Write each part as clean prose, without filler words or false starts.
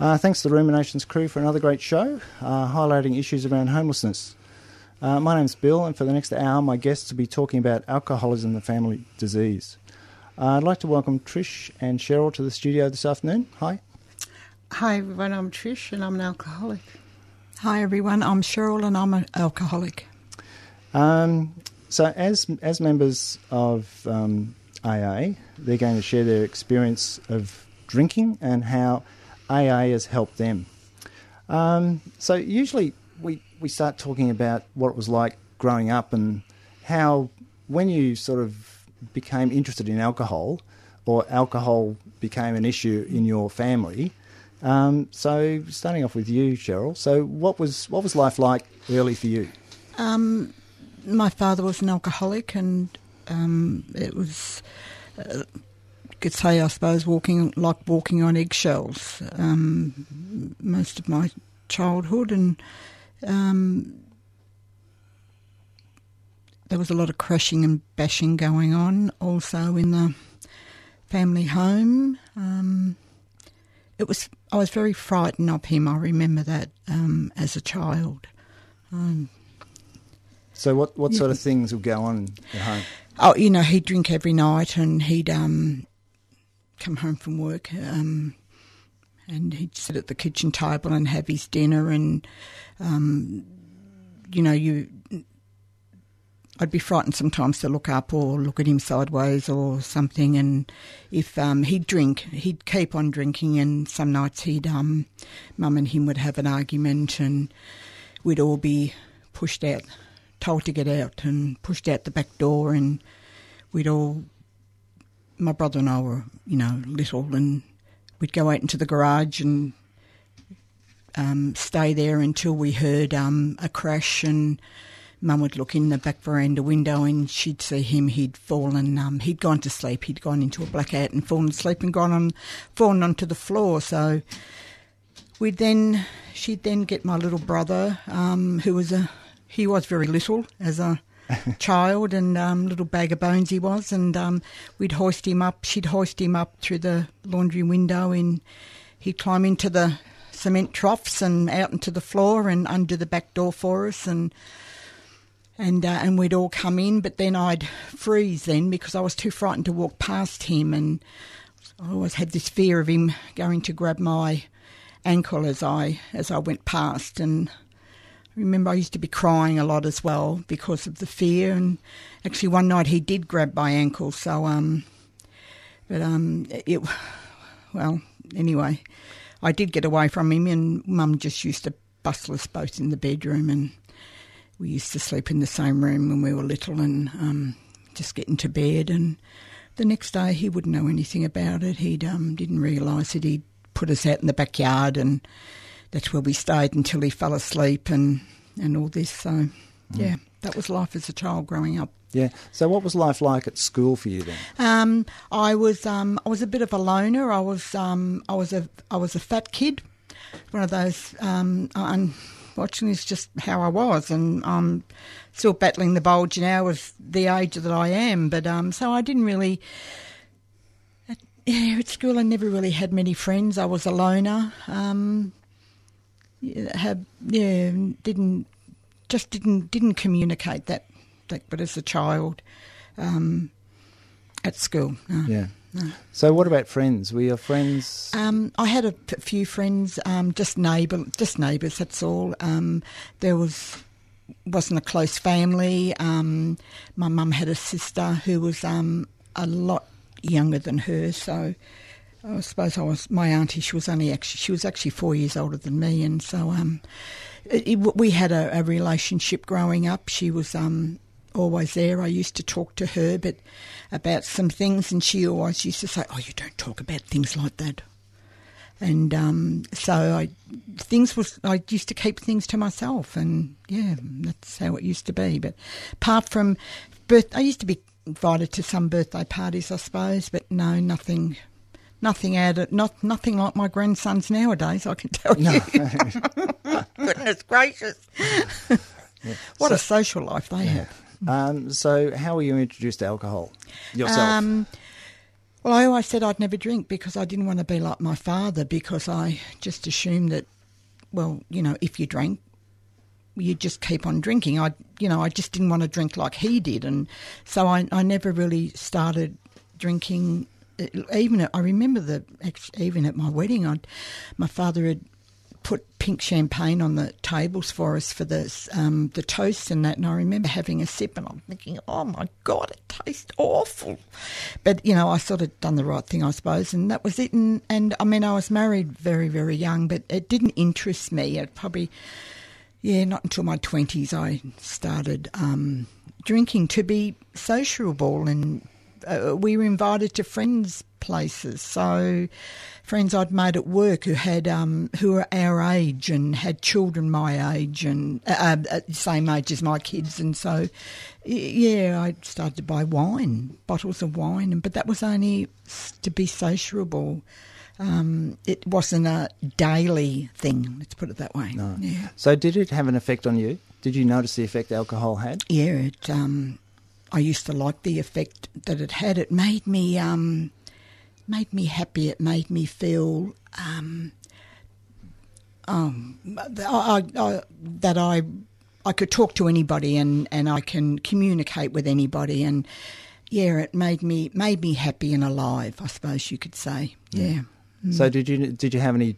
Thanks to the Ruminations crew for another great show, highlighting issues around homelessness. My name's Bill, and for the next hour, my guests will be talking about alcoholism and family disease. I'd like to welcome Trish and Cheryl to the studio this afternoon. Hi. Hi, everyone. I'm Trish, and I'm an alcoholic. Hi, everyone. I'm Cheryl, and I'm an alcoholic. So as members of AA, they're going to share their experience of drinking and how AA has helped them. So usually we start talking about what it was like growing up and how when you sort of became interested in alcohol or alcohol became an issue in your family. So starting off with you, Cheryl, so what was life like early for you? My father was an alcoholic and it was... could say, I suppose, walking on eggshells most of my childhood, and there was a lot of crashing and bashing going on also in the family home. I was very frightened of him, I remember that, as a child. So what sort of things would go on at home? Oh, you know, he'd drink every night and he'd... come home from work and he'd sit at the kitchen table and have his dinner and, I'd be frightened sometimes to look up or look at him sideways or something, and if he'd drink, he'd keep on drinking, and some nights he'd, Mum and him would have an argument and we'd all be pushed out, told to get out and pushed out the back door, and we'd all... My brother and I were, little, and we'd go out into the garage and stay there until we heard a crash, and Mum would look in the back veranda window and she'd see him. He'd fallen. He'd gone to sleep. He'd gone into a blackout and fallen asleep and fallen onto the floor. So she'd then get my little brother, he was very little as a child, and little bag of bones he was, and we'd hoist him up. She'd hoist him up through the laundry window, and he'd climb into the cement troughs and out into the floor and under the back door for us, and we'd all come in. But then I'd freeze then because I was too frightened to walk past him, and I always had this fear of him going to grab my ankle as I went past. And remember, I used to be crying a lot as well because of the fear, and actually one night he did grab my ankle, so anyway, I did get away from him, and Mum just used to bustle us both in the bedroom, and we used to sleep in the same room when we were little, and just get into bed, and the next day he wouldn't know anything about it. He didn't realise that he'd put us out in the backyard, and that's where we stayed until he fell asleep and all this. So, yeah, that was life as a child growing up. Yeah. So what was life like at school for you then? I was a bit of a loner. I was a fat kid, one of those. Unfortunately, it's just how I was, and I'm still battling the bulge now with the age that I am. But so I didn't really... at school I never really had many friends. I was a loner. Didn't communicate that but as a child at school. No. So what about friends? Were your friends? I had a few friends, just neighbours. That's all. There wasn't a close family. My mum had a sister who was a lot younger than her, so. I suppose my auntie, she was actually 4 years older than me, and so we had a relationship growing up. She was always there. I used to talk to her but about some things, and she always used to say, "Oh, you don't talk about things like that." And I used to keep things to myself, and yeah, that's how it used to be. But apart from I used to be invited to some birthday parties, I suppose, but no, nothing out of, nothing like my grandsons nowadays, I can tell you. No. Goodness gracious. Yeah. What a social life they have. So how were you introduced to alcohol yourself? Well, I always said I'd never drink because I didn't want to be like my father, because I just assumed that, well, you know, if you drank, you just keep on drinking. I just didn't want to drink like he did. And so I never really started drinking. Even at my wedding, my father had put pink champagne on the tables for us for the toast and that, and I remember having a sip and I'm thinking, oh my God, it tastes awful. But, you know, I sort of done the right thing, I suppose, and that was it. And I mean, I was married very, very young, but it didn't interest me. It probably, yeah, not until my 20s I started drinking to be sociable, and we were invited to friends' places. So friends I'd made at work who were our age and had children my age and same age as my kids. And so, yeah, I started to buy wine, bottles of wine, but that was only to be sociable. It wasn't a daily thing, let's put it that way. No. Yeah. So did it have an effect on you? Did you notice the effect alcohol had? Yeah, I used to like the effect that it had. It made me happy. It made me feel that I could talk to anybody and I can communicate with anybody. And, yeah, it made me happy and alive, I suppose you could say. Yeah. Yeah. Mm. So did you have any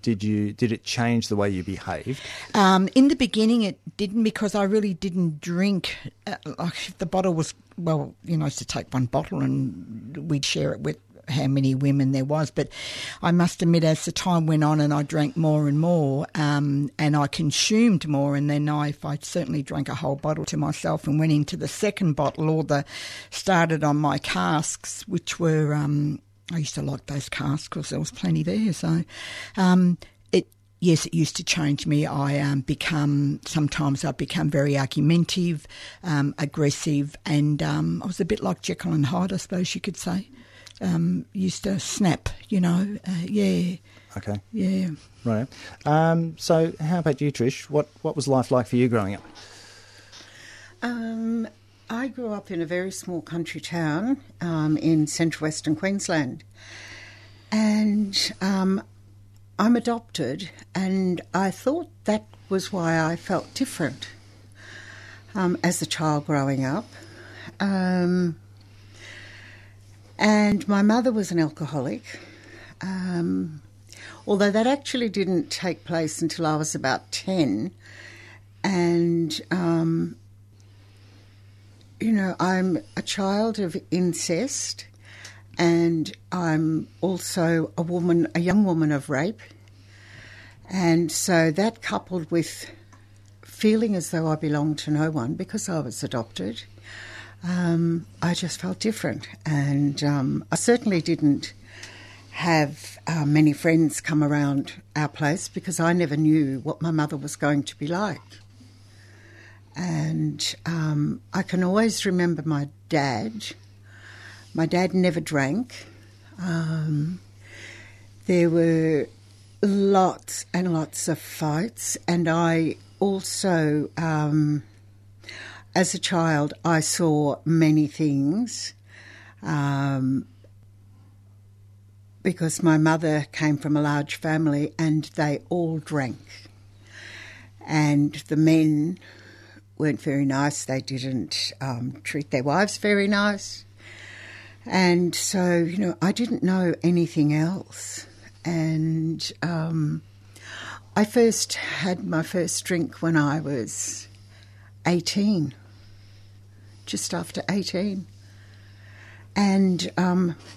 did it change the way you behaved? In the beginning, it didn't, because I really didn't drink. Like if the bottle was, well, you know, I used to take one bottle and we'd share it with how many women there was. But I must admit, as the time went on and I drank more and more, and I consumed more, and then I certainly drank a whole bottle to myself and went into the second bottle, or started on my casks, which were... I used to like those casks because there was plenty there. So, it used to change me. Sometimes I become very argumentative, aggressive, and I was a bit like Jekyll and Hyde, I suppose you could say. Used to snap, you know. Yeah. Okay. Yeah. Right. So how about you, Trish? What was life like for you growing up? I grew up in a very small country town in central western Queensland, and I'm adopted, and I thought that was why I felt different as a child growing up. And my mother was an alcoholic, although that actually didn't take place until I was about 10, and... you know, I'm a child of incest, and I'm also a young woman of rape. And so that, coupled with feeling as though I belonged to no one because I was adopted, I just felt different. And I certainly didn't have many friends come around our place because I never knew what my mother was going to be like. And I can always remember my dad. My dad never drank. There were lots and lots of fights. And I also, as a child, I saw many things because my mother came from a large family and they all drank. And the men... weren't very nice. They didn't treat their wives very nice. And so, you know, I didn't know anything else. And I first had my first drink when I was 18, just after 18. And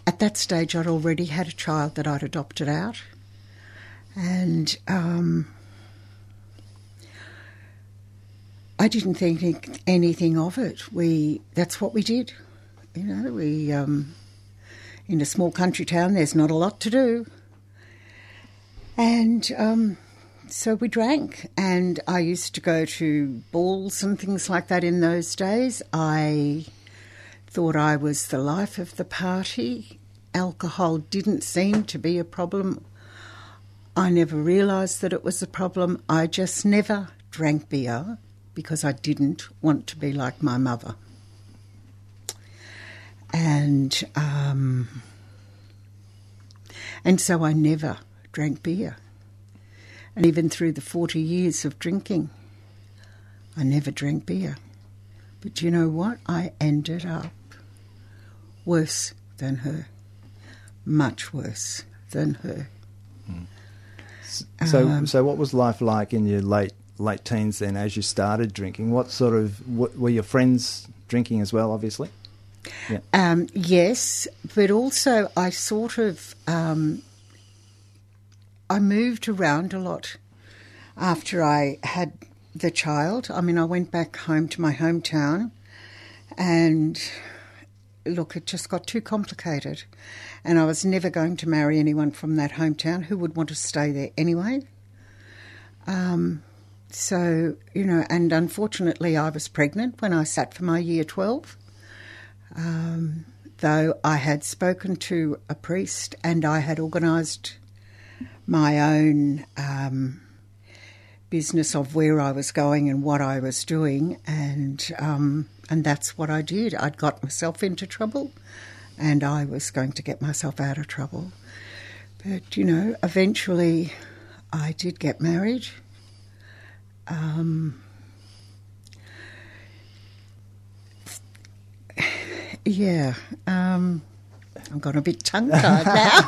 at that stage, I'd already had a child that I'd adopted out. And... I didn't think anything of it. That's what we did. You know, in a small country town, there's not a lot to do. And so we drank, and I used to go to balls and things like that in those days. I thought I was the life of the party. Alcohol didn't seem to be a problem. I never realised that it was a problem. I just never drank beer because I didn't want to be like my mother. And so I never drank beer. And even through the 40 years of drinking, I never drank beer. But you know what? I ended up worse than her, much worse than her. Mm. So what was life like in your late teens then as you started drinking? What were your friends drinking as well, obviously? Yeah. Yes, but also I sort of... I moved around a lot after I had the child. I mean, I went back home to my hometown and, look, it just got too complicated. And I was never going to marry anyone from that hometown who would want to stay there anyway. So, you know, and unfortunately I was pregnant when I sat for my year 12, though I had spoken to a priest and I had organised my own business of where I was going and what I was doing, and that's what I did. I'd got myself into trouble, and I was going to get myself out of trouble. But, you know, eventually I did get married. I'm got a bit tongue-tied now.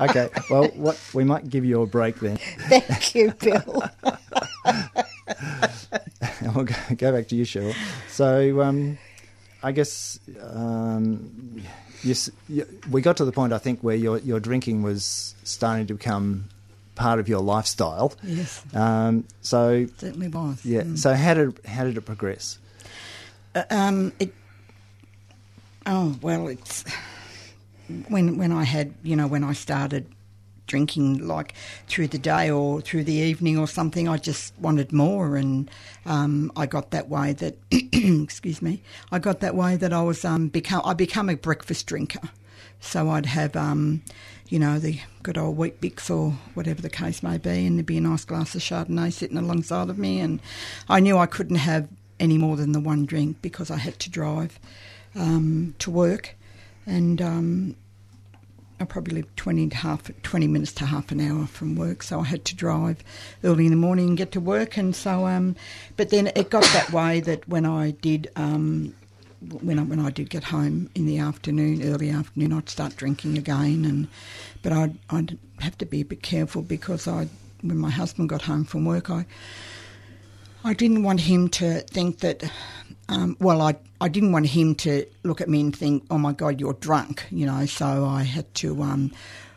Okay, well, we might give you a break then. Thank you, Bill. And we'll go back to you, Cheryl. So I guess we got to the point, I think, where your drinking was starting to become part of your lifestyle. Yes. So certainly was. Yeah. Mm. So how did it progress? It's. When I had, you know, when I started drinking, like through the day or through the evening or something, I just wanted more, and I got that way that, I was I became a breakfast drinker. So I'd have, you know, the good old Wheat Bix or whatever the case may be, and there'd be a nice glass of Chardonnay sitting alongside of me, and I knew I couldn't have any more than the one drink because I had to drive to work. And I probably lived 20 minutes to half an hour from work, so I had to drive early in the morning and get to work. And so, but then it got that way that when I did, when I did get home in the afternoon, early afternoon, I'd start drinking again. But I'd have to be a bit careful because when my husband got home from work, I didn't want him to think that. I didn't want him to look at me and think, oh, my God, you're drunk, you know, so I had to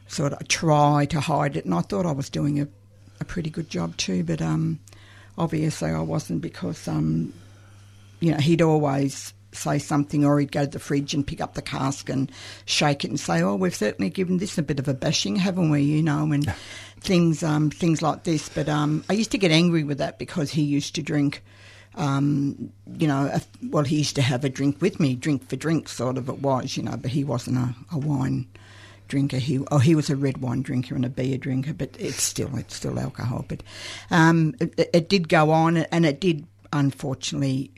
sort of try to hide it. And I thought I was doing a pretty good job too, but obviously I wasn't because, you know, he'd always say something or he'd go to the fridge and pick up the cask and shake it and say, oh, we've certainly given this a bit of a bashing, haven't we, you know, and things like this. But I used to get angry with that because he used to drink. He used to have a drink with me, drink for drink sort of it was, you know, but he wasn't a wine drinker. He was a red wine drinker and a beer drinker, but it's still alcohol. But it did go on, and it did unfortunately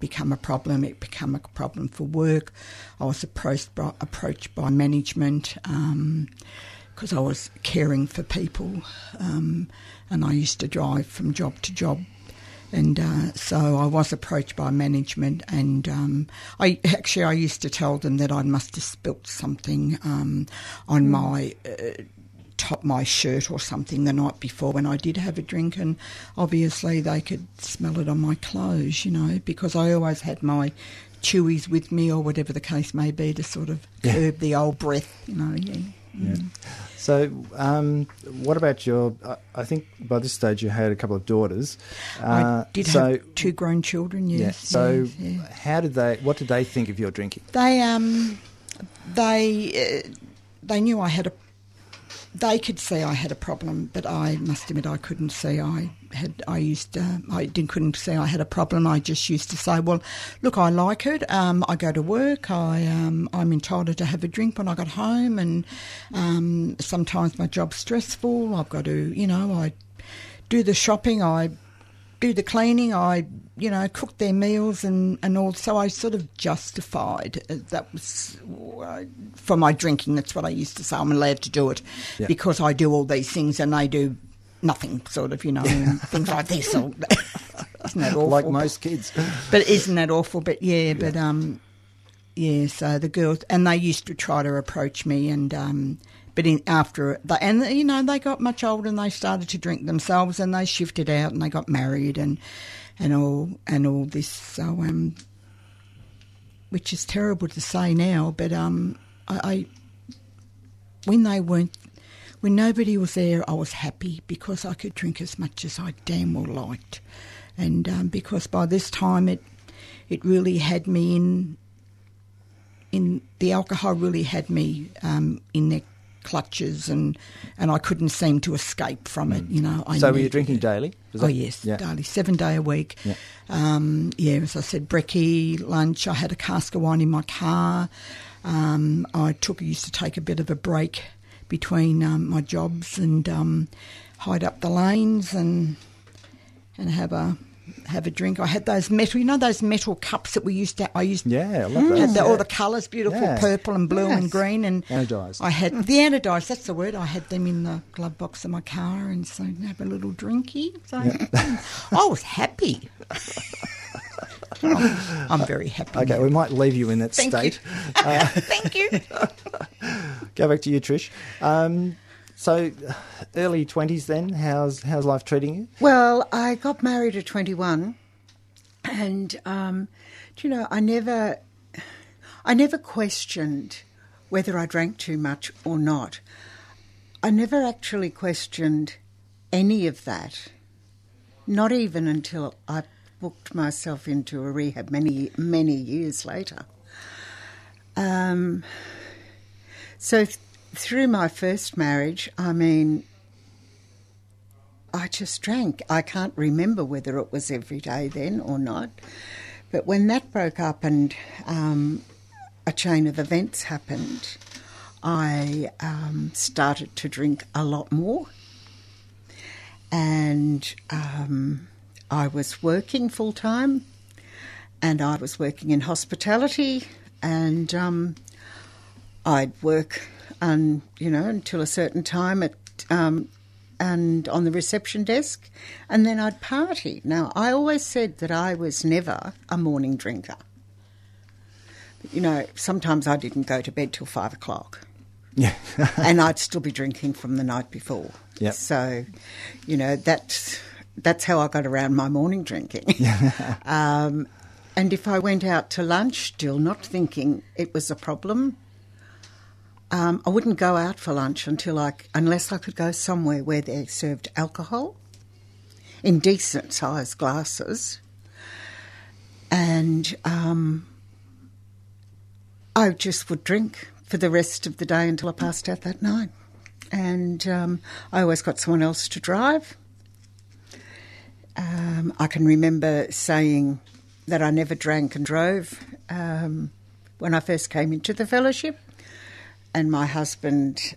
become a problem. It became a problem for work. I was approached by management because I was caring for people, and I used to drive from job to job. And so I was approached by management, and I used to tell them that I must have spilt something on my my shirt or something the night before when I did have a drink, and obviously they could smell it on my clothes, you know, because I always had my chewies with me or whatever the case may be to sort of curb the old breath, you know. Yeah. Yeah. So, what about your? I think by this stage you had a couple of daughters. I did have two grown children. Yes. Yeah. So, yes. How did they? What did they think of your drinking? They knew I had a They could see I had a problem, but I must admit I couldn't see. I couldn't see I had a problem. I just used to say, well, look, I like it. I go to work. I'm entitled to have a drink when I got home, and sometimes my job's stressful. I've got to, I do the shopping. I do the cleaning. I, cook their meals and all. So I sort of justified that was for my drinking. That's what I used to say. I'm allowed to do it because I do all these things and they do nothing, sort of, and things like this. Or, isn't that awful? Like most kids. But isn't that awful? But so the girls, and they used to try to approach me and, but after – and, they got much older and they started to drink themselves and they shifted out and they got married and all this. So which is terrible to say now, but I when they weren't – when nobody was there, I was happy because I could drink as much as I damn well liked, and because by this time it really had me in – the alcohol really had me in their clutches and I couldn't seem to escape from it, So were you drinking daily? Yes, daily, 7 day a week. Yeah. As I said, brekkie, lunch, I had a cask of wine in my car. I used to take a bit of a break between my jobs and hide up the lanes and have a drink. I had those metal, those metal cups that we used to. I love those. Had all the colours, beautiful purple and blue and green, and anodised. I had the anodised. That's the word. I had them in the glove box of my car, and so I'd have a little drinky. So I was happy. I'm very happy. Okay, we might leave you in that state. Thank you. Go back to you, Trish. So early 20s then, how's life treating you? Well, I got married at 21 and, I never questioned whether I drank too much or not. I never actually questioned any of that, not even until I booked myself into a rehab many, many years later. Through my first marriage, I just drank. I can't remember whether it was every day then or not. But when that broke up and a chain of events happened, I started to drink a lot more. And I was working full-time and I was working in hospitality and I'd work... And until a certain time at and on the reception desk, and then I'd party. Now, I always said that I was never a morning drinker. But, sometimes I didn't go to bed till 5 o'clock. Yeah. And I'd still be drinking from the night before. Yeah. So, that's how I got around my morning drinking. And if I went out to lunch, still not thinking it was a problem. I wouldn't go out for lunch unless I could go somewhere where they served alcohol in decent-sized glasses. And I just would drink for the rest of the day until I passed out that night. And I always got someone else to drive. I can remember saying that I never drank and drove when I first came into the fellowship. And my husband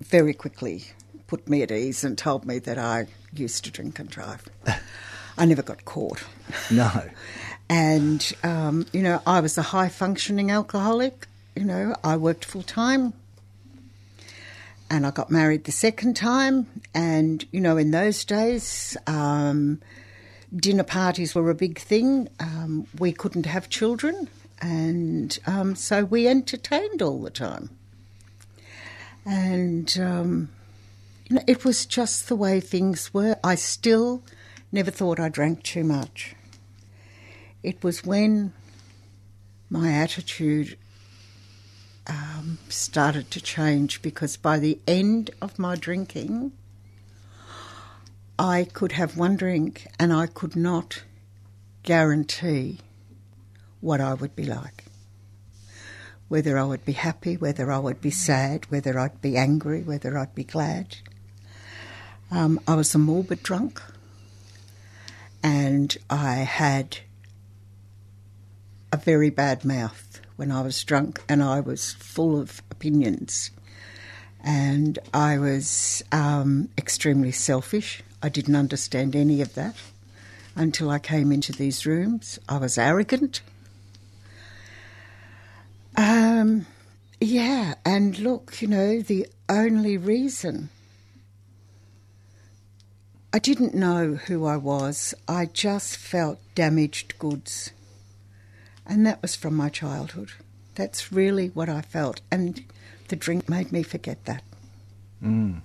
very quickly put me at ease and told me that I used to drink and drive. I never got caught. No. And, I was a high-functioning alcoholic. I worked full-time and I got married the second time. And, in those days, dinner parties were a big thing. We couldn't have children. And so we entertained all the time. And, it was just the way things were. I still never thought I drank too much. It was when my attitude started to change, because by the end of my drinking, I could have one drink and I could not guarantee what I would be like. whether I would be happy, whether I would be sad, whether I'd be angry, whether I'd be glad. I was a morbid drunk, and I had a very bad mouth when I was drunk, and I was full of opinions. And I was extremely selfish. I didn't understand any of that until I came into these rooms. I was arrogant. And look, you know, the only reason I didn't know who I was, I just felt damaged goods. And that was from my childhood. That's really what I felt. And the drink made me forget that. Mm.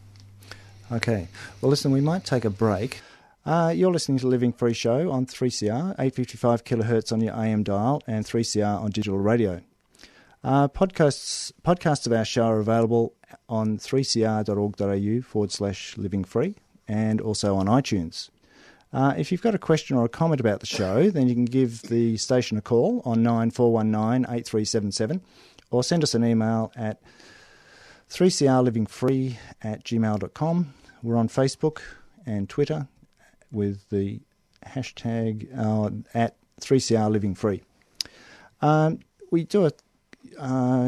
Okay. Well, listen, we might take a break. You're listening to Living Free Show on 3CR, 855 kilohertz on your AM dial and 3CR on digital radio. Podcasts of our show are available on 3cr.org.au/livingfree and also on iTunes. If you've got a question or a comment about the show, then you can give the station a call on 9419 8377 or send us an email at 3crlivingfree@gmail.com. We're on Facebook and Twitter with the hashtag at 3crlivingfree. We do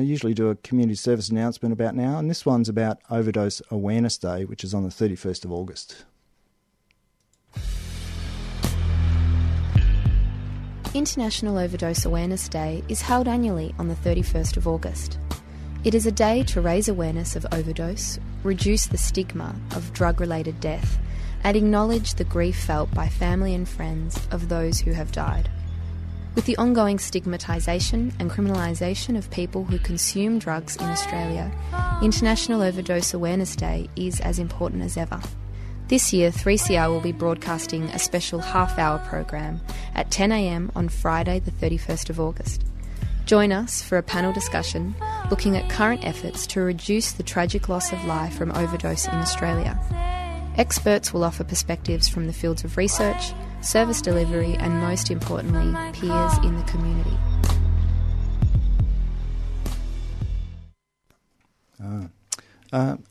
usually do a community service announcement about now, and this one's about Overdose Awareness Day, which is on the 31st of August. International Overdose Awareness Day is held annually on the 31st of August. It is a day to raise awareness of overdose, reduce the stigma of drug-related death, and acknowledge the grief felt by family and friends of those who have died. With the ongoing stigmatisation and criminalisation of people who consume drugs in Australia, International Overdose Awareness Day is as important as ever. This year, 3CR will be broadcasting a special half-hour program at 10 a.m. on Friday the 31st of August. Join us for a panel discussion looking at current efforts to reduce the tragic loss of life from overdose in Australia. Experts will offer perspectives from the fields of research, service delivery and, most importantly, peers in the community.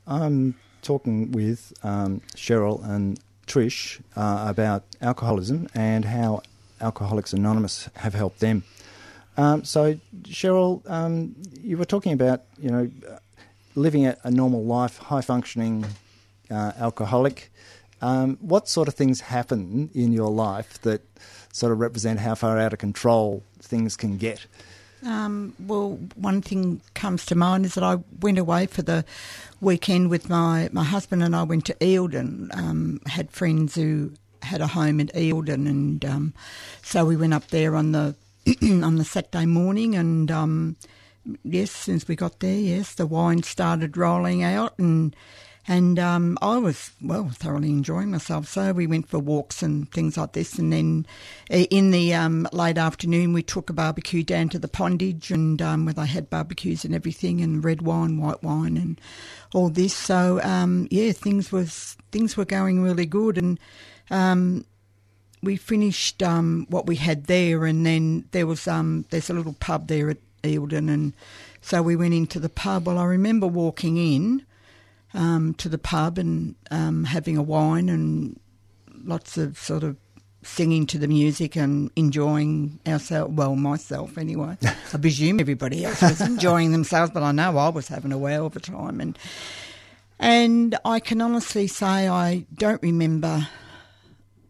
I'm talking with Cheryl and Trish about alcoholism and how Alcoholics Anonymous have helped them. So, Cheryl, you were talking about, you know, living a normal life, high-functioning alcoholic. What sort of things happen in your life that sort of represent how far out of control things can get? Well, one thing comes to mind is that I went away for the weekend with my husband, and I went to Eildon, had friends who had a home at Eildon, and so we went up there on the on the Saturday morning, and yes, since we got there, yes, the wine started rolling out, and I was, well, thoroughly enjoying myself. So we went for walks and things like this, and then in the late afternoon we took a barbecue down to the pondage, and where they had barbecues and everything, and red wine, white wine and all this. So things were going really good, and we finished what we had there, and then there was there's a little pub there at Eildon, and so we went into the pub. Well, I remember walking in to the pub and having a wine and lots of sort of singing to the music and enjoying ourselves, well, myself anyway. I presume everybody else was enjoying themselves, but I know I was having a whale of a time. And I can honestly say I don't remember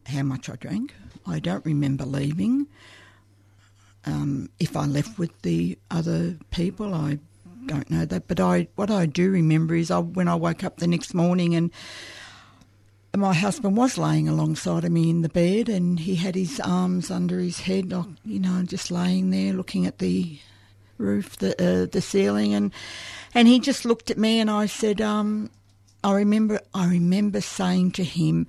how much I drank. I don't remember leaving. If I left with the other people, I don't know that, but what I do remember is when I woke up the next morning, and my husband was laying alongside of me in the bed, and he had his arms under his head, like, you know, just laying there looking at the roof, the ceiling, and he just looked at me, and I said, I remember saying to him,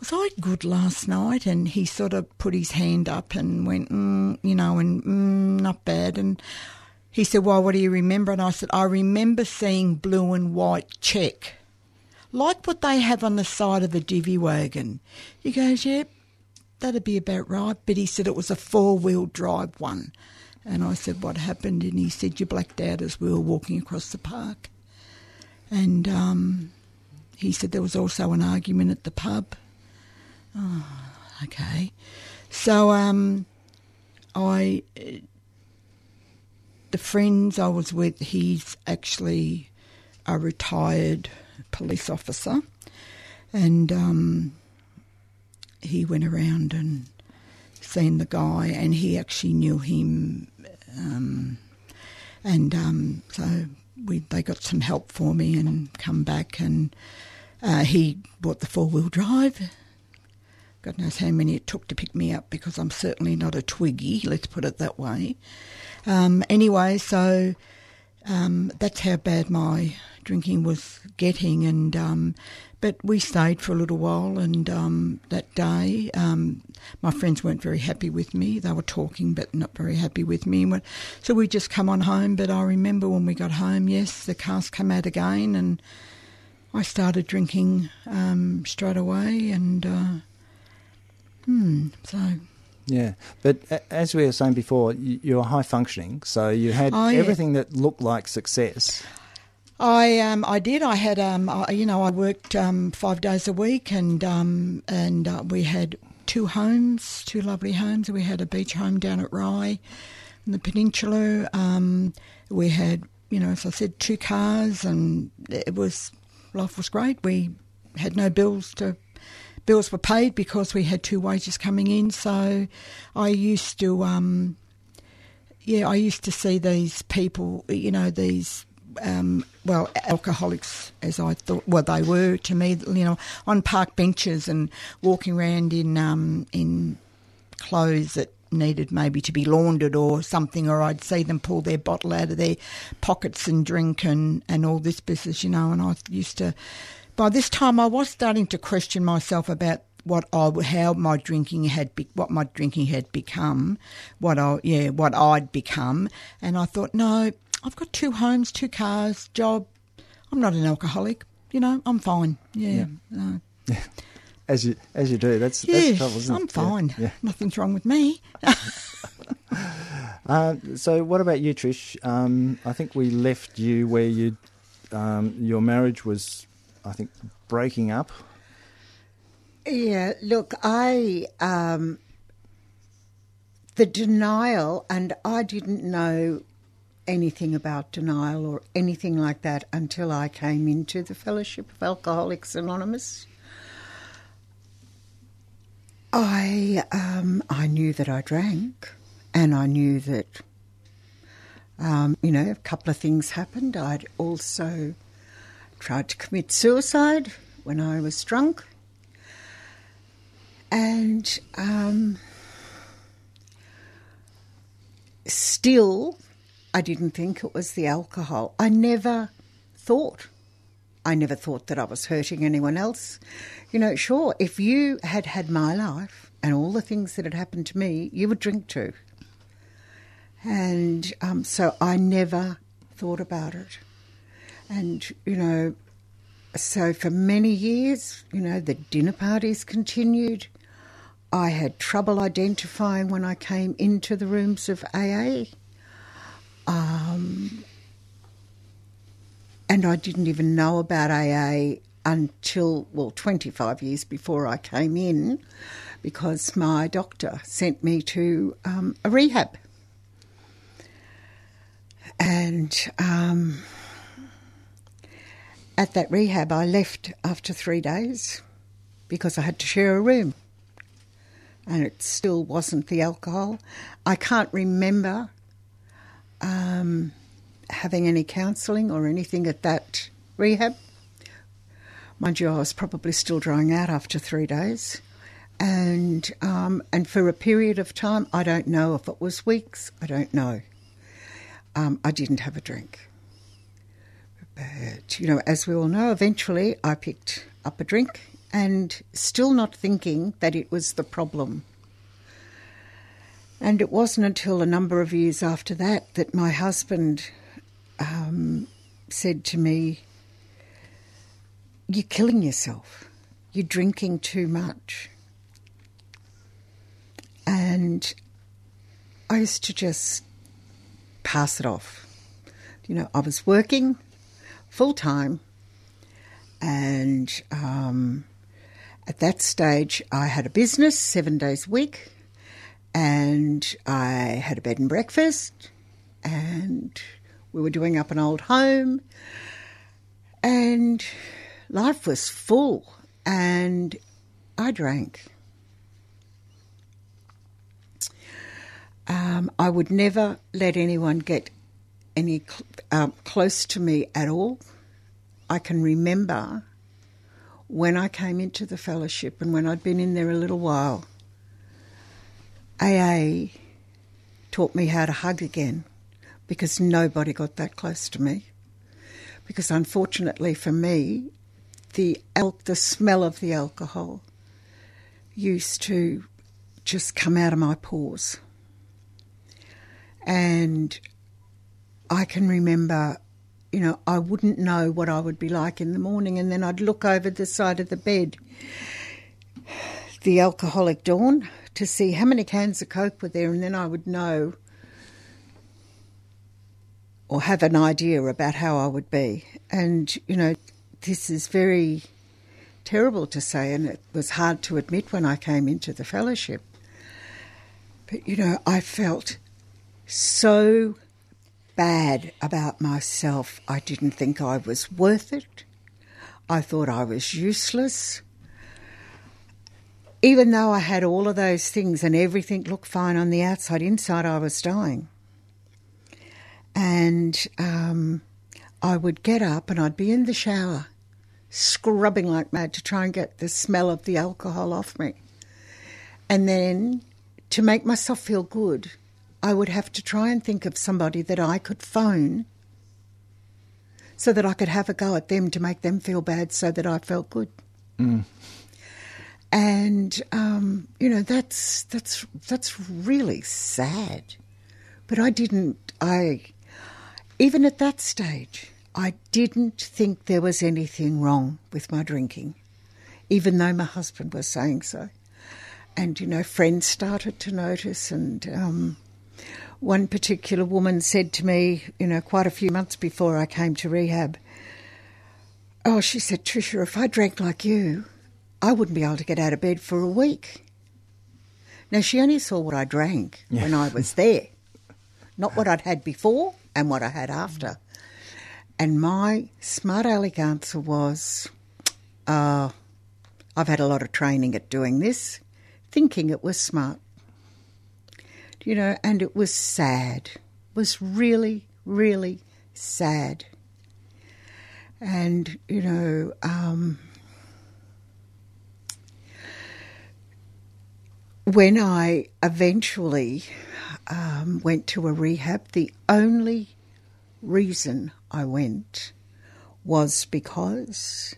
was I good last night? And he sort of put his hand up and went, not bad, and he said, well, what do you remember? And I said, I remember seeing blue and white check, like what they have on the side of the divvy wagon. He goes, yep, that'd be about right. But he said it was a four-wheel drive one. And I said, what happened? And he said, you blacked out as we were walking across the park. And he said there was also an argument at the pub. Oh, okay. So the friends I was with, he's actually a retired police officer, and he went around and seen the guy, and he actually knew him, so they got some help for me and come back, and he bought the 4-wheel drive. God knows how many it took to pick me up, because I'm certainly not a twiggy, let's put it that way. Anyway, so that's how bad my drinking was getting. And but we stayed for a little while, and that day my friends weren't very happy with me. They were talking but not very happy with me. So we just come on home, but I remember when we got home, yes, the cast came out again, and I started drinking straight away, and... Yeah, but as we were saying before, you were high functioning, so you had everything that looked like success. I did. I had I worked 5 days a week, and we had 2 homes, 2 lovely homes. We had a beach home down at Rye, in the peninsula. We had, as I said, 2 cars, and life was great. We had no bills to. Bills were paid because we had 2 wages coming in, so I used to, I used to see these people, these, alcoholics, as I thought, they were to me, on park benches and walking around in clothes that needed maybe to be laundered or something, or I'd see them pull their bottle out of their pockets and drink and all this business, and I used to... By this time, I was starting to question myself about what my drinking had become, what I'd become, and I thought, no, I've got 2 homes, 2 cars, job. I'm not an alcoholic, I'm fine. Yeah, yeah. No. As you do, that's trouble, isn't it? I'm fine. Yeah. Nothing's wrong with me. So, what about you, Trish? I think we left you where you your marriage was. I think breaking up. Yeah, look, the denial, and I didn't know anything about denial or anything like that until I came into the Fellowship of Alcoholics Anonymous. I knew that I drank, and I knew that, a couple of things happened. I'd also... tried to commit suicide when I was drunk, and still I didn't think it was the alcohol. I never thought that I was hurting anyone else. Sure, if you had had my life and all the things that had happened to me, you would drink too. And so I never thought about it. And, so for many years, the dinner parties continued. I had trouble identifying when I came into the rooms of AA. And I didn't even know about AA until, 25 years before I came in, because my doctor sent me to a rehab. And... at that rehab, I left after 3 days because I had to share a room, and it still wasn't the alcohol. I can't remember having any counselling or anything at that rehab. Mind you, I was probably still drying out after 3 days, and for a period of time, I don't know if it was weeks, I don't know. I didn't have a drink. But, as we all know, eventually I picked up a drink, and still not thinking that it was the problem. And it wasn't until a number of years after that that my husband said to me, "You're killing yourself. You're drinking too much." And I used to just pass it off. You know, I was working full-time, and at that stage I had a business 7 days a week, and I had a bed and breakfast, and we were doing up an old home, and life was full, and I drank. I would never let anyone get any close to me at all. I can remember when I came into the fellowship and when I'd been in there a little while, AA taught me how to hug again, because nobody got that close to me. Because unfortunately for me, the smell of the alcohol used to just come out of my pores. And I can remember, you know, I wouldn't know what I would be like in the morning, and then I'd look over the side of the bed, the alcoholic dawn, to see how many cans of Coke were there, and then I would know or have an idea about how I would be. And, you know, this is very terrible to say, and it was hard to admit when I came into the fellowship. But, you know, I felt so bad about myself. I didn't think I was worth it. I thought I was useless. Even though I had all of those things and everything looked fine on the outside, inside I was dying. And I would get up and I'd be in the shower scrubbing like mad to try and get the smell of the alcohol off me. And then to make myself feel good, I would have to try and think of somebody that I could phone so that I could have a go at them to make them feel bad so that I felt good. Mm. And, you know, that's really sad. But even at that stage, I didn't think there was anything wrong with my drinking, even though my husband was saying so. And, you know, friends started to notice, and one particular woman said to me, you know, quite a few months before I came to rehab, oh, she said, Tricia, if I drank like you, I wouldn't be able to get out of bed for a week. Now, she only saw what I drank when I was there, not what I'd had before and what I had after. And my smart aleck answer was, I've had a lot of training at doing this, thinking it was smart. You know, and it was sad. It was really, really sad. And, you know, when I eventually went to a rehab, the only reason I went was because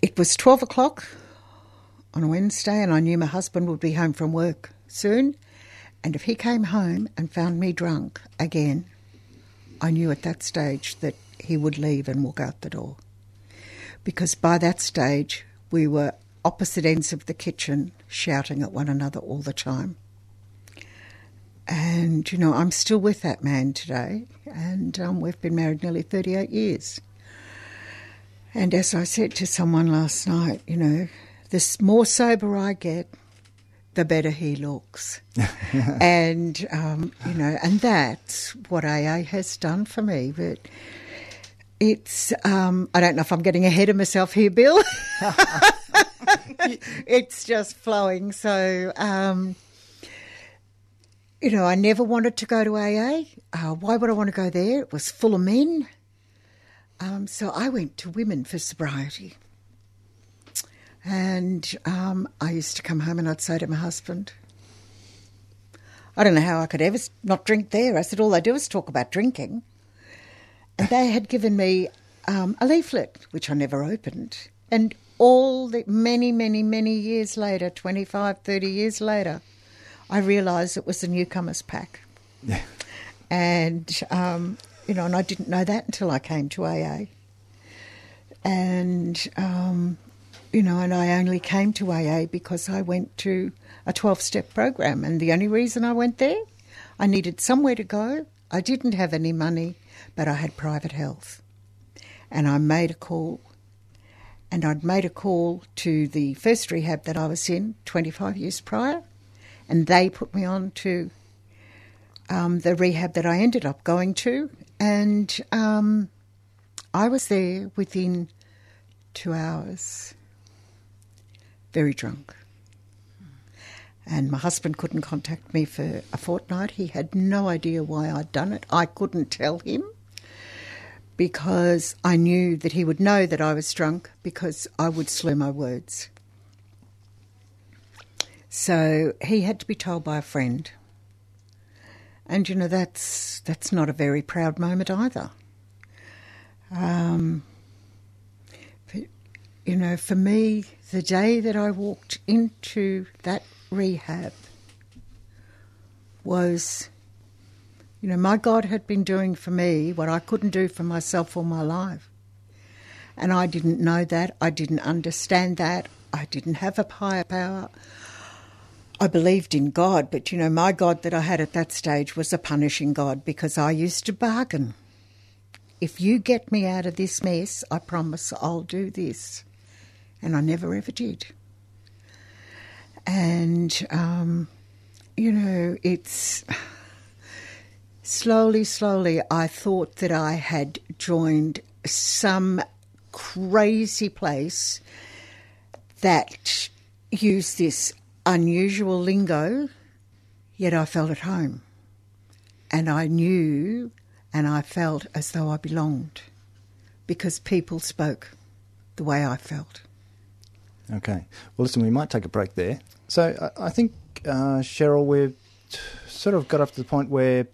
it was 12 o'clock on a Wednesday, and I knew my husband would be home from work soon, and if he came home and found me drunk again, I knew at that stage that he would leave and walk out the door, because by that stage we were opposite ends of the kitchen shouting at one another all the time. And, you know, I'm still with that man today, and we've been married nearly 38 years. And as I said to someone last night, you know, the more sober I get, the better he looks. And, you know, and that's what AA has done for me. But it's, I don't know if I'm getting ahead of myself here, Bill. It's just flowing. So, you know, I never wanted to go to AA. Why would I want to go there? It was full of men. So I went to Women for Sobriety. And I used to come home and I'd say to my husband, I don't know how I could ever not drink there. I said, all they do is talk about drinking. And they had given me a leaflet, which I never opened. And all the many, many, many years later, 25, 30 years later, I realised it was the newcomers pack. Yeah. And, you know, and I didn't know that until I came to AA. And you know, and I only came to AA because I went to a 12-step program, and the only reason I went there, I needed somewhere to go. I didn't have any money, but I had private health. And I made a call. And I'd made a call to the first rehab that I was in 25 years prior, and they put me on to the rehab that I ended up going to. And I was there within 2 hours, very drunk. And my husband couldn't contact me for a fortnight. He had no idea why I'd done it. I couldn't tell him, because I knew that he would know that I was drunk because I would slur my words. So he had to be told by a friend. And, you know, that's not a very proud moment either. But, you know, for me, the day that I walked into that rehab was... You know, my God had been doing for me what I couldn't do for myself all my life. And I didn't know that. I didn't understand that. I didn't have a higher power. I believed in God, but, you know, my God that I had at that stage was a punishing God, because I used to bargain. If you get me out of this mess, I promise I'll do this. And I never ever did. And, you know, it's... Slowly, I thought that I had joined some crazy place that used this unusual lingo, yet I felt at home. And I knew, and I felt as though I belonged, because people spoke the way I felt. Okay. Well, listen, we might take a break there. So I think, Cheryl, we've sort of got up to the point where...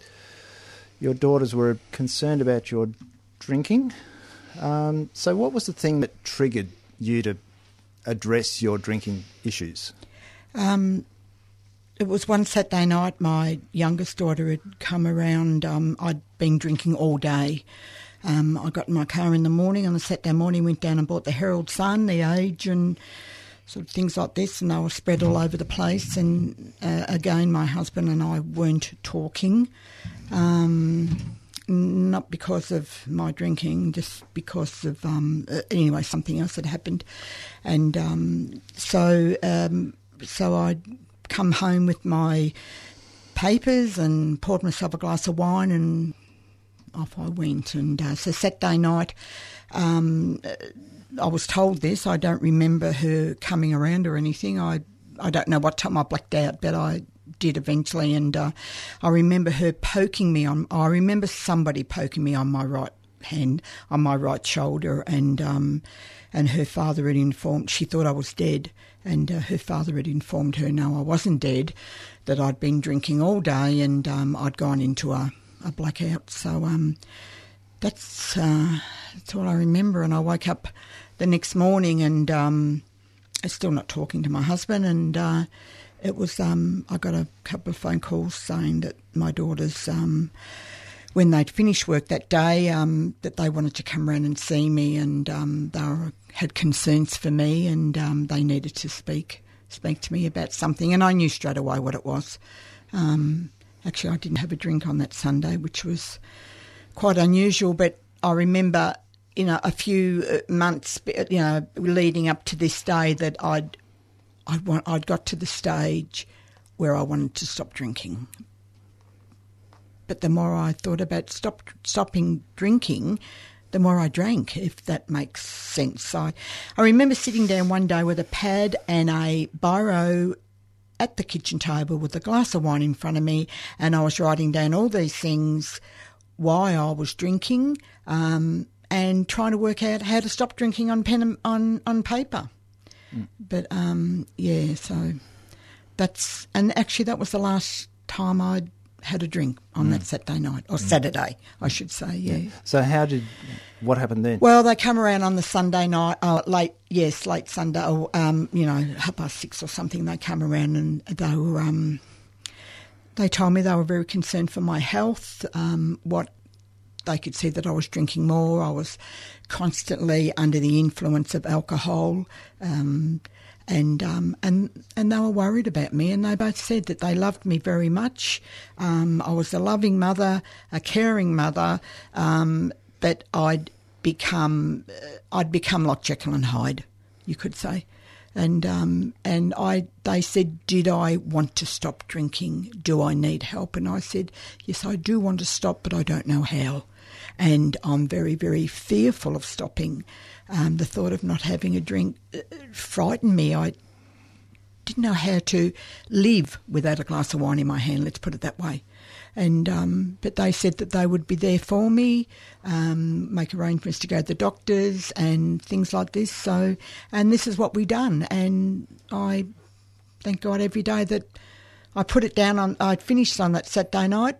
Your daughters were concerned about your drinking. So what was the thing that triggered you to address your drinking issues? It was one Saturday night. My youngest daughter had come around. I'd been drinking all day. I got in my car in the morning on a Saturday morning, went down and bought the Herald Sun, The Age and sort of things like this, and they were spread all over the place. And again, my husband and I weren't talking. Not because of my drinking, just because of, anyway, something else had happened. And so I'd come home with my papers and poured myself a glass of wine and off I went. And so Saturday night, I was told this. I don't remember her coming around or anything. I don't know what time I blacked out, but I... did eventually, and I remember her poking me on. I remember somebody poking me on my right hand, on my right shoulder, and her father had informed. She thought I was dead, and her father had informed her, no, I wasn't dead, that I'd been drinking all day, and I'd gone into a blackout. So that's all I remember. And I woke up the next morning, and I'm still not talking to my husband, and. It was, I got a couple of phone calls saying that my daughters, when they'd finished work that day, that they wanted to come around and see me, and they had concerns for me, and they needed to speak to me about something. And I knew straight away what it was. Actually, I didn't have a drink on that Sunday, which was quite unusual, but I remember, you know, a few months, you know, leading up to this day that I'd got to the stage where I wanted to stop drinking. But the more I thought about stopping drinking, the more I drank, if that makes sense. I remember sitting down one day with a pad and a biro at the kitchen table with a glass of wine in front of me, and I was writing down all these things, why I was drinking, and trying to work out how to stop drinking on pen on paper. But, yeah, so that's... And actually that was the last time I'd had a drink on that Saturday night, or Saturday, I should say, yeah. So what happened then? Well, they come around on the Sunday night, late Sunday, or, you know, 6:30 or something. They come around and they were, they told me they were very concerned for my health, what They could see that I was drinking more. I was constantly under the influence of alcohol, and they were worried about me. And they both said that they loved me very much. I was a loving mother, a caring mother, but I'd become like Jekyll and Hyde, you could say. And they said, did I want to stop drinking? Do I need help? And I said, yes, I do want to stop, but I don't know how. And I'm very, very fearful of stopping. The thought of not having a drink frightened me. I didn't know how to live without a glass of wine in my hand, let's put it that way. And but they said that they would be there for me, make arrangements to go to the doctors and things like this. So, and this is what we done. And I thank God every day that I put it down on. I finished on that Saturday night,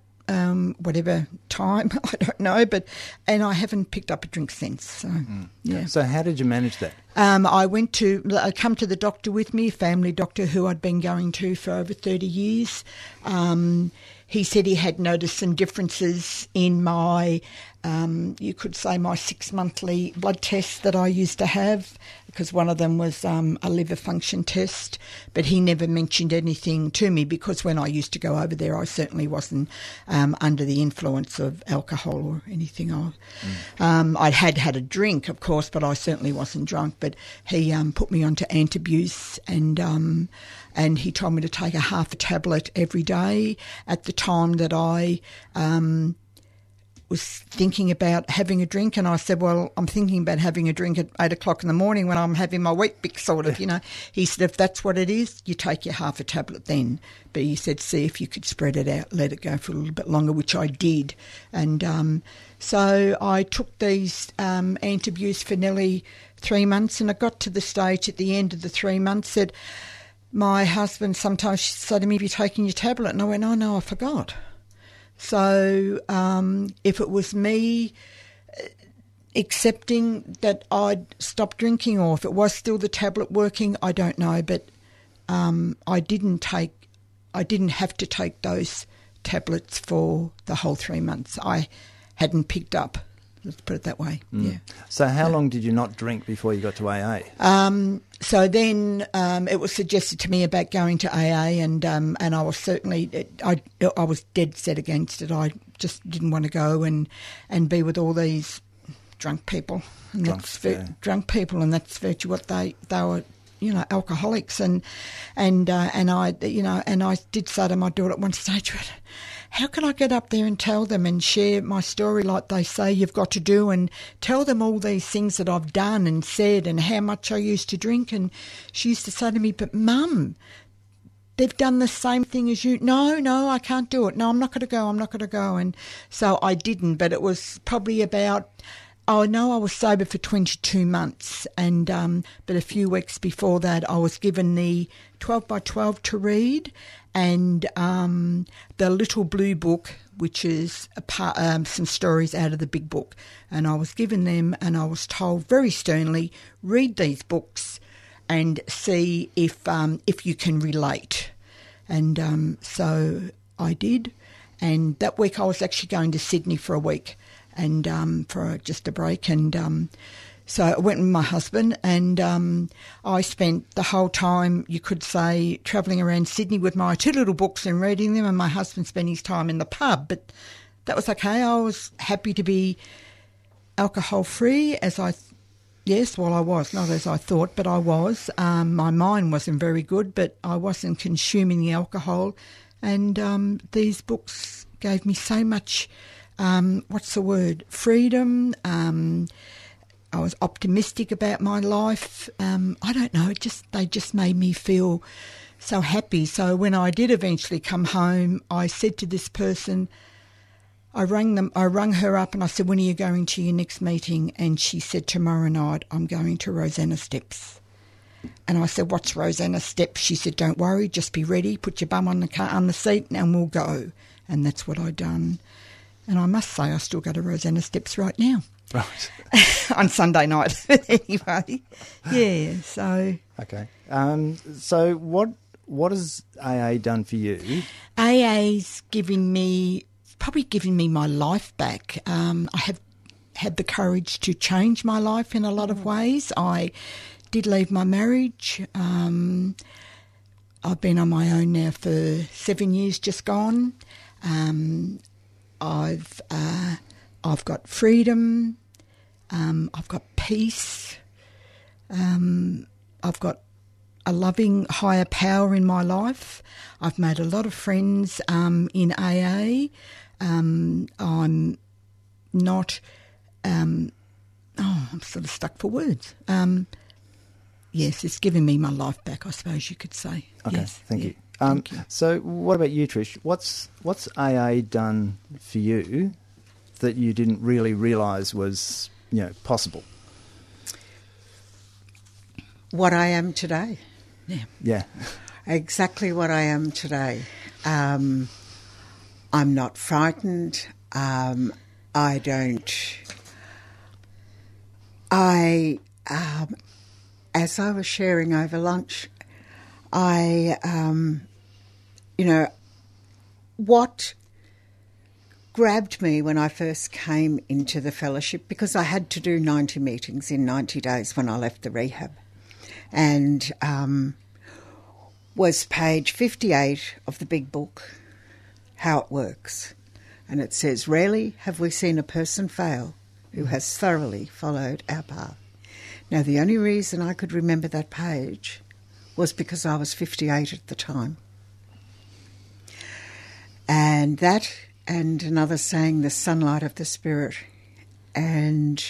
whatever time, I don't know, and I haven't picked up a drink since. So, yeah. So how did you manage that? I come to the doctor with me, family doctor who I'd been going to for over 30 years. He said he had noticed some differences in my, you could say, my 6-monthly blood tests that I used to have, because one of them was a liver function test, but he never mentioned anything to me because when I used to go over there, I certainly wasn't under the influence of alcohol or anything. I had a drink, of course, but I certainly wasn't drunk. But he put me onto antabuse and he told me to take a half a tablet every day at the time that I was thinking about having a drink. And I said, well, I'm thinking about having a drink at 8 o'clock in the morning when I'm having my Weet-Bix sort of, you know. He said, if that's what it is, you take your half a tablet then. But he said, see if you could spread it out, let it go for a little bit longer, which I did. And so I took these antabuse for nearly 3 months, and I got to the stage at the end of the 3 months that my husband sometimes said to me, have you taken your tablet? And I went, oh, no, I forgot. So if it was me accepting that I'd stopped drinking or if it was still the tablet working, I don't know. But I didn't have to take those tablets for the whole 3 months. I hadn't picked up, let's put it that way. Yeah. So how long did you not drink before you got to AA? So then it was suggested to me about going to AA, and I was certainly I was dead set against it. I just didn't want to go and be with all these drunk people. And that's virtually what they were, you know, alcoholics. And I did say to my daughter at one stage, how can I get up there and tell them and share my story like they say you've got to do and tell them all these things that I've done and said and how much I used to drink? And she used to say to me, but Mum, they've done the same thing as you. No, I can't do it. No, I'm not going to go. And so I didn't, but it was probably about... I know I was sober for 22 months, and but a few weeks before that I was given the 12 by 12 to read and the Little Blue Book, which is some stories out of the Big Book. And I was given them and I was told very sternly, read these books and see if you can relate. And so I did, and that week I was actually going to Sydney for a week. And for just a break. And so I went with my husband, and I spent the whole time, you could say, travelling around Sydney with my two little books and reading them, and my husband spent his time in the pub. But that was okay. I was happy to be alcohol-free, I was, not as I thought, but I was. My mind wasn't very good, but I wasn't consuming the alcohol. And these books gave me so much... freedom. I was optimistic about my life. I don't know, they just made me feel so happy. So when I did eventually come home, I said to this person, I rang her up and I said, when are you going to your next meeting? And she said, tomorrow night, I'm going to Rosanna Steps. And I said, what's Rosanna Steps? She said, don't worry, just be ready, put your bum on the seat and we'll go. And that's what I done. And I must say, I still go to Rosanna Steps right now. Right. On Sunday night, anyway. Yeah, so. Okay. So what has AA done for you? AA's given me probably given me my life back. I have had the courage to change my life in a lot of ways. I did leave my marriage. I've been on my own now for 7 years just gone. I've got freedom. I've got peace. I've got a loving higher power in my life. I've made a lot of friends in AA. I'm not... I'm sort of stuck for words. Yes, it's given me my life back, I suppose you could say. Okay, yes, thank you. Thank you. So what about you, Trish? What's AA done for you that you didn't really realise was, you know, possible? What I am today. Yeah. Exactly what I am today. I'm not frightened. I don't... as I was sharing over lunch, what grabbed me when I first came into the fellowship, because I had to do 90 meetings in 90 days when I left the rehab, and was page 58 of the big book, How It Works. And it says, "Rarely have we seen a person fail who has thoroughly followed our path." Now, the only reason I could remember that page was because I was 58 at the time. And that, and another saying, the sunlight of the spirit. And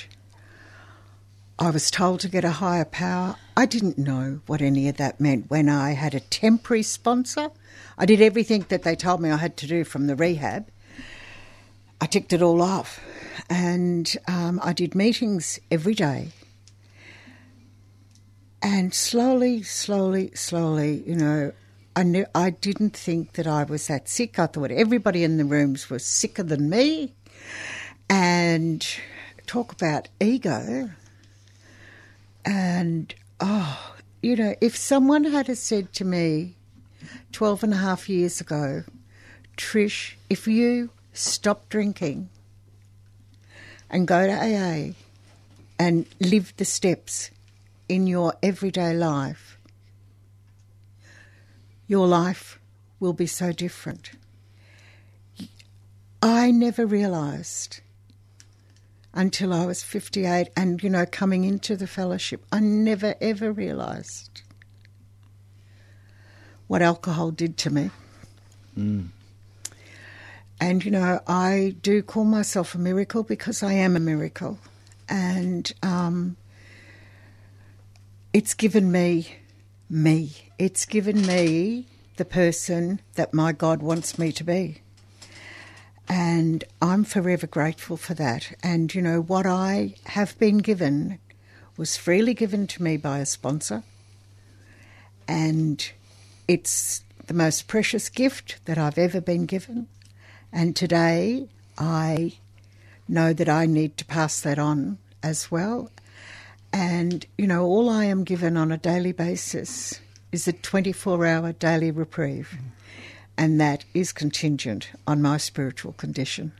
I was told to get a higher power. I didn't know what any of that meant. When I had a temporary sponsor, I did everything that they told me I had to do from the rehab. I ticked it all off, and I did meetings every day. And slowly, I knew, I didn't think that I was that sick. I thought everybody in the rooms was sicker than me. And talk about ego. And, if someone had said to me 12 and a half years ago, "Trish, if you stop drinking and go to AA and live the steps in your everyday life, your life will be so different." I never realised until I was 58 and, coming into the fellowship, I never, ever realised what alcohol did to me. Mm. And, I do call myself a miracle because I am a miracle. And it's given me. It's given me the person that my God wants me to be. And I'm forever grateful for that. And, what I have been given was freely given to me by a sponsor. And it's the most precious gift that I've ever been given. And today I know that I need to pass that on as well. And, all I am given on a daily basis is a 24-hour daily reprieve, and that is contingent on my spiritual condition.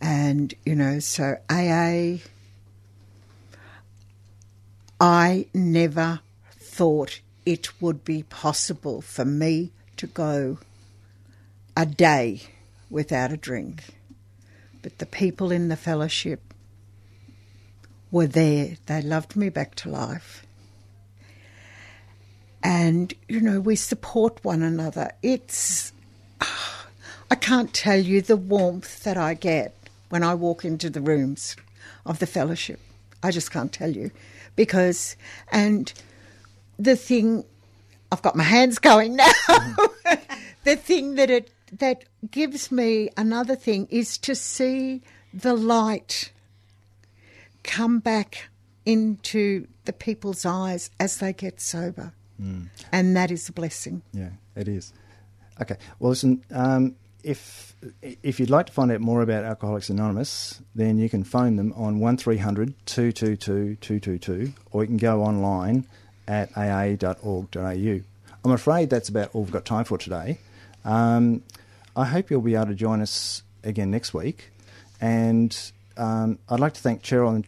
And, so AA, I never thought it would be possible for me to go a day without a drink. But the people in the fellowship were there. They loved me back to life. And, we support one another. I can't tell you the warmth that I get when I walk into the rooms of the fellowship. I just can't tell you. I've got my hands going now. The thing that gives me another thing is to see the light come back into the people's eyes as they get sober. Mm. And that is a blessing. Yeah, it is. Okay, well, listen, if you'd like to find out more about Alcoholics Anonymous, then you can phone them on 1300 222 222, or you can go online at aa.org.au. I'm afraid that's about all we've got time for today. I hope you'll be able to join us again next week. And I'd like to thank Cheryl and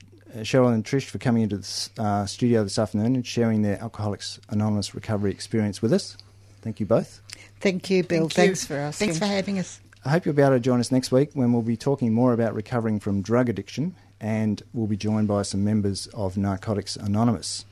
Trish for coming into the studio this afternoon and sharing their Alcoholics Anonymous recovery experience with us. Thank you both. Thank you, Bill. Thanks for asking. Thanks for having us. I hope you'll be able to join us next week when we'll be talking more about recovering from drug addiction, and we'll be joined by some members of Narcotics Anonymous.